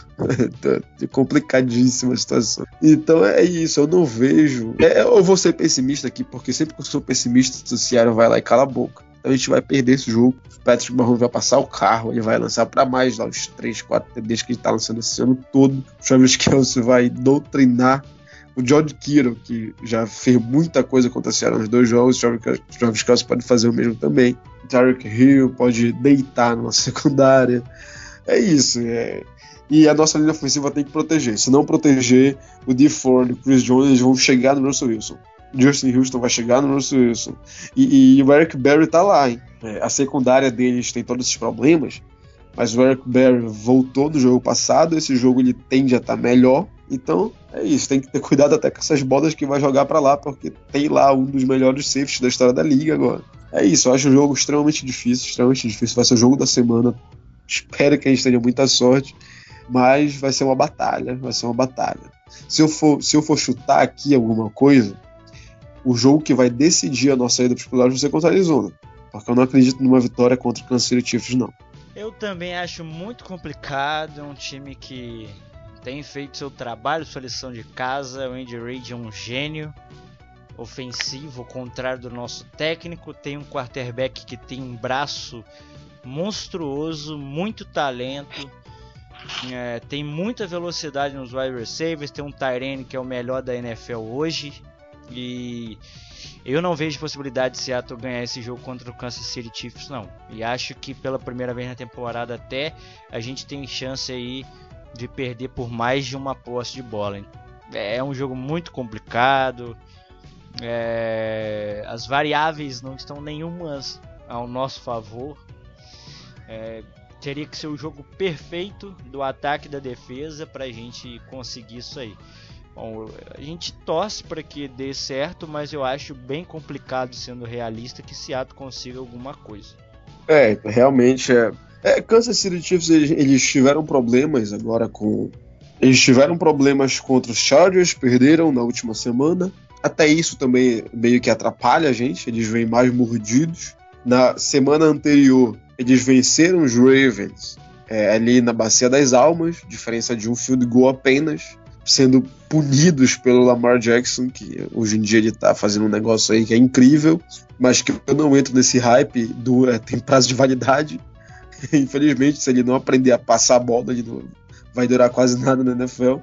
É complicadíssima a situação. Então é isso, eu não vejo. Eu vou ser pessimista aqui, porque sempre que eu sou pessimista, o Seattle vai lá e cala a boca. Então a gente vai perder esse jogo. O Patrick Mahomes vai passar o carro, ele vai lançar para mais lá os 3, 4 TDs que ele está lançando esse ano todo. O Travis Kelce vai doutrinar. O George Kittle, que já fez muita coisa contra a Seattle nos 2 jogos, o Travis Kelce pode fazer o mesmo também. O Tyreek Hill pode deitar numa secundária. É isso. E a nossa linha ofensiva tem que proteger. Se não proteger, o Dee Ford e o Chris Jones, eles vão chegar no Russell Wilson. Justin Houston vai chegar no Russell Wilson. E o Eric Berry tá lá, hein? A secundária deles tem todos esses problemas, mas o Eric Berry voltou do jogo passado, esse jogo ele tende a estar melhor. Então é isso, tem que ter cuidado até com essas bolas que vai jogar pra lá, porque tem lá um dos melhores safeties da história da liga agora. É isso, eu acho um jogo extremamente difícil, vai ser o jogo da semana, espero que a gente tenha muita sorte, mas vai ser uma batalha, Se eu for chutar aqui alguma coisa, o jogo que vai decidir a nossa ida para os playoffs vai ser contra a Arizona, porque eu não acredito numa vitória contra o Kansas City Chiefs, não. Eu também acho muito complicado, um time que tem feito seu trabalho, sua lição de casa, o Andy Reid é um gênio ofensivo, ao contrário do nosso técnico, tem um quarterback que tem um braço monstruoso, muito talento, tem muita velocidade nos wide receivers, tem um Tyrande que é o melhor da NFL hoje, e eu não vejo possibilidade de Seattle ganhar esse jogo contra o Kansas City Chiefs, não, e acho que pela primeira vez na temporada até, a gente tem chance aí de perder por mais de uma posse de bola. É um jogo muito complicado. As variáveis não estão nenhumas ao nosso favor. Teria que ser o jogo perfeito do ataque e da defesa para a gente conseguir isso aí. Bom, a gente torce para que dê certo, mas eu acho bem complicado, sendo realista, que Seattle consiga alguma coisa. Realmente Kansas City Chiefs, eles tiveram problemas agora com... Eles tiveram problemas contra os Chargers, perderam na última semana. Até isso também meio que atrapalha a gente, eles vêm mais mordidos. Na semana anterior, eles venceram os Ravens ali na Bacia das Almas, diferença de um field goal apenas, sendo punidos pelo Lamar Jackson, que hoje em dia ele tá fazendo um negócio aí que é incrível, mas que eu não entro nesse hype, tem prazo de validade. Infelizmente, se ele não aprender a passar a bola, ele não vai durar quase nada na NFL.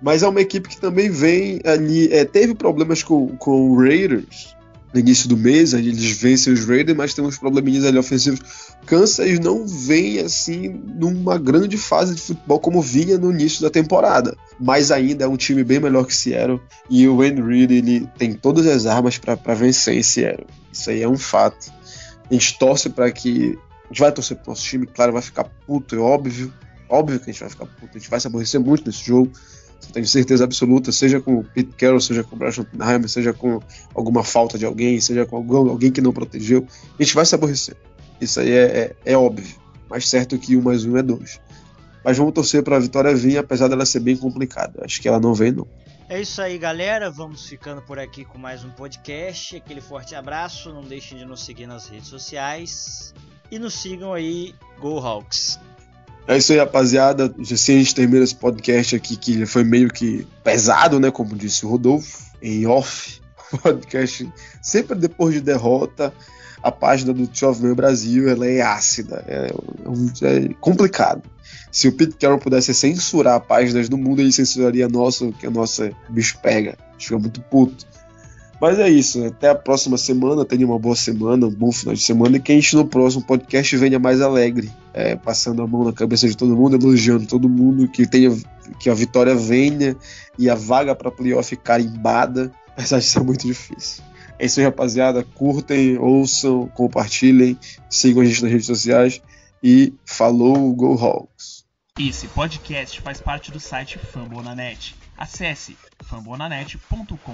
Mas é uma equipe que também vem ali... teve problemas com o Raiders no início do mês. Eles vencem os Raiders, mas tem uns probleminhas ali ofensivos. Kansas não vem assim numa grande fase de futebol como vinha no início da temporada. Mas ainda é um time bem melhor que Seattle. E o Andy Reid, ele tem todas as armas para vencer em Seattle. Isso aí é um fato. A gente torce para que... A gente vai torcer pro nosso time, claro, vai ficar puto, é óbvio. Óbvio que a gente vai ficar puto, a gente vai se aborrecer muito nesse jogo. Eu tenho certeza absoluta, seja com o Pete Carroll, seja com o Brian Schottenheimer, seja com alguma falta de alguém, seja com alguém que não protegeu. A gente vai se aborrecer. Isso aí é óbvio. Mais certo que 1 + 1 = 2. Mas vamos torcer para a vitória vir, apesar dela ser bem complicada. Acho que ela não vem, não. É isso aí, galera. Vamos ficando por aqui com mais um podcast. Aquele forte abraço. Não deixem de nos seguir nas redes sociais. E nos sigam aí, Go Hawks. É isso aí, rapaziada. Assim a gente termina esse podcast aqui, que foi meio que pesado, né? Como disse o Rodolfo, em off. Podcast sempre depois de derrota. A página do Tio Fim Brasil, ela é ácida. É complicado. Se o Pete Carroll pudesse censurar páginas do mundo, ele censuraria a nossa, que a nossa bicho pega. A gente fica muito puto. Mas é isso, até a próxima semana, tenha uma boa semana, um bom final de semana, e que a gente no próximo podcast venha mais alegre, passando a mão na cabeça de todo mundo, elogiando todo mundo, que a vitória venha e a vaga para playoff carimbada, apesar de ser muito difícil. É isso aí, rapaziada, curtem, ouçam, compartilhem, sigam a gente nas redes sociais e falou, Go Hawks! Esse podcast faz parte do site Fambonanet. Acesse fambonanet.com.br.